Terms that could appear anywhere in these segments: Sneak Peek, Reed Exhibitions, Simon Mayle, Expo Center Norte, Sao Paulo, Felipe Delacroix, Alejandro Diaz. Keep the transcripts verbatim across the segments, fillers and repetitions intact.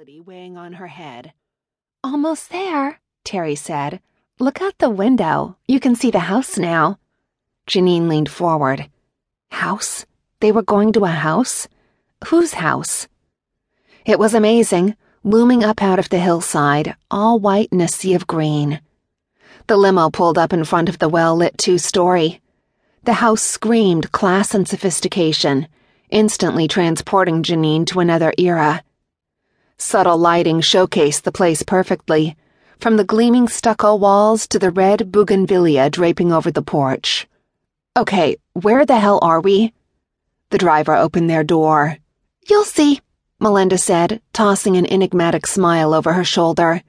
responsibility weighing on her head. "Almost there," Terry said. "Look out the window. You can see the house now." Janine leaned forward. House? They were going to a house? Whose house? It was amazing, looming up out of the hillside, all white in a sea of green. The limo pulled up in front of the well-lit two-story. The house screamed class and sophistication, instantly transporting Janine to another era. Subtle lighting showcased the place perfectly, from the gleaming stucco walls to the red bougainvillea draping over the porch. "Okay, where the hell are we?" The driver opened their door. "You'll see," Melinda said, tossing an enigmatic smile over her shoulder.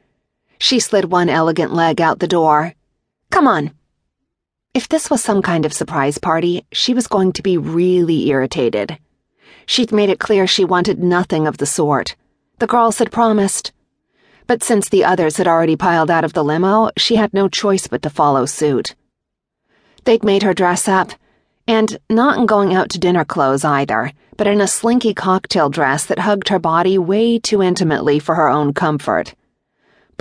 She slid one elegant leg out the door. "Come on." If this was some kind of surprise party, she was going to be really irritated. She'd made it clear she wanted nothing of the sort. The girls had promised. But since the others had already piled out of the limo, she had no choice but to follow suit. They'd made her dress up, and not in going out to dinner clothes either, but in a slinky cocktail dress that hugged her body way too intimately for her own comfort.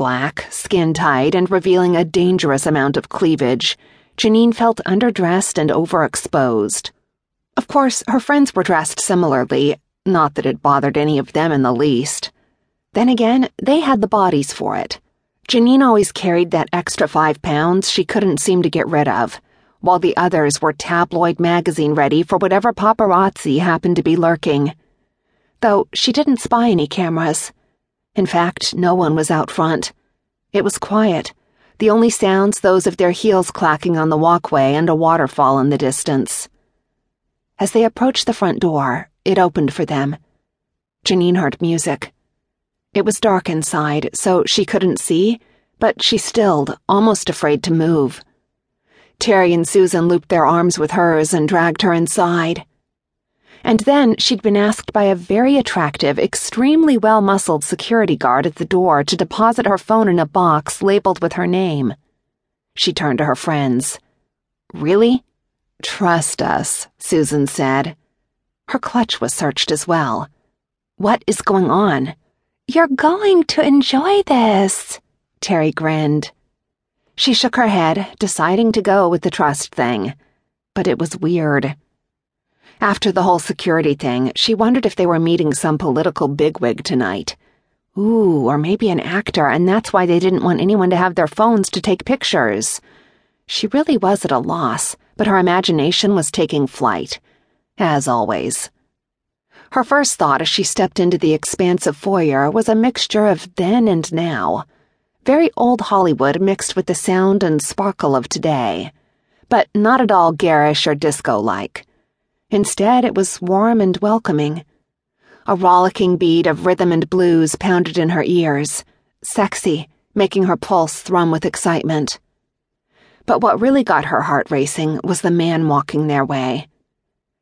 Black, skin-tight, and revealing a dangerous amount of cleavage, Janine felt underdressed and overexposed. Of course, her friends were dressed similarly, not that it bothered any of them in the least. Then again, they had the bodies for it. Janine always carried that extra five pounds she couldn't seem to get rid of, while the others were tabloid magazine ready for whatever paparazzi happened to be lurking. Though she didn't spy any cameras. In fact, no one was out front. It was quiet. The only sounds those of their heels clacking on the walkway and a waterfall in the distance. As they approached the front door, it opened for them. Janine heard music. It was dark inside, so she couldn't see, but she stilled, almost afraid to move. Terry and Susan looped their arms with hers and dragged her inside. And then she'd been asked by a very attractive, extremely well-muscled security guard at the door to deposit her phone in a box labeled with her name. She turned to her friends. "Really?" "Trust us," Susan said. Her clutch was searched as well. "What is going on?" "You're going to enjoy this," Terry grinned. She shook her head, deciding to go with the trust thing. But it was weird. After the whole security thing, she wondered if they were meeting some political bigwig tonight. Ooh, or maybe an actor, and that's why they didn't want anyone to have their phones to take pictures. She really was at a loss, but her imagination was taking flight, as always. Her first thought as she stepped into the expansive foyer was a mixture of then and now. Very old Hollywood mixed with the sound and sparkle of today, but not at all garish or disco-like. Instead, it was warm and welcoming. A rollicking beat of rhythm and blues pounded in her ears, sexy, making her pulse thrum with excitement. But what really got her heart racing was the man walking their way.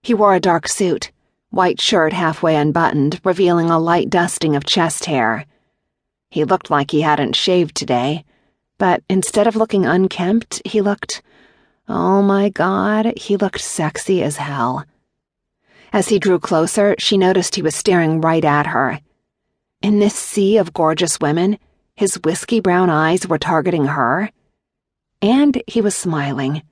He wore a dark suit, white shirt halfway unbuttoned, revealing a light dusting of chest hair. He looked like he hadn't shaved today, but instead of looking unkempt, he looked, oh my God, he looked sexy as hell. As he drew closer, she noticed he was staring right at her. In this sea of gorgeous women, his whiskey brown eyes were targeting her. And he was smiling.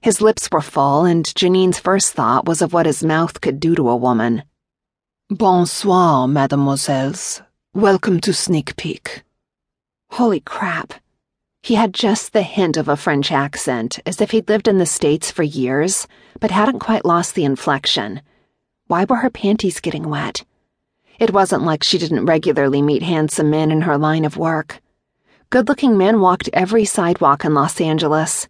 His lips were full, and Janine's first thought was of what his mouth could do to a woman. "Bonsoir, mademoiselles. Welcome to Sneak Peek." Holy crap. He had just the hint of a French accent, as if he'd lived in the States for years, but hadn't quite lost the inflection. Why were her panties getting wet? It wasn't like she didn't regularly meet handsome men in her line of work. Good-looking men walked every sidewalk in Los Angeles.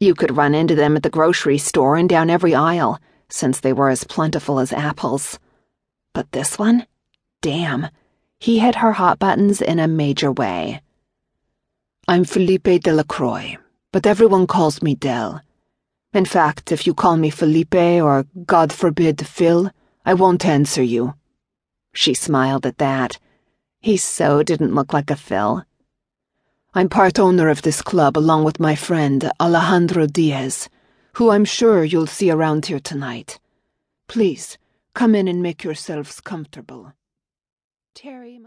You could run into them at the grocery store and down every aisle, since they were as plentiful as apples. But this one? Damn. He hit her hot buttons in a major way. "I'm Felipe Delacroix, but everyone calls me Del. In fact, if you call me Felipe or, God forbid, Phil, I won't answer you." She smiled at that. He so didn't look like a Phil. "I'm part owner of this club along with my friend Alejandro Diaz, who I'm sure you'll see around here tonight. Please, come in and make yourselves comfortable." Terry.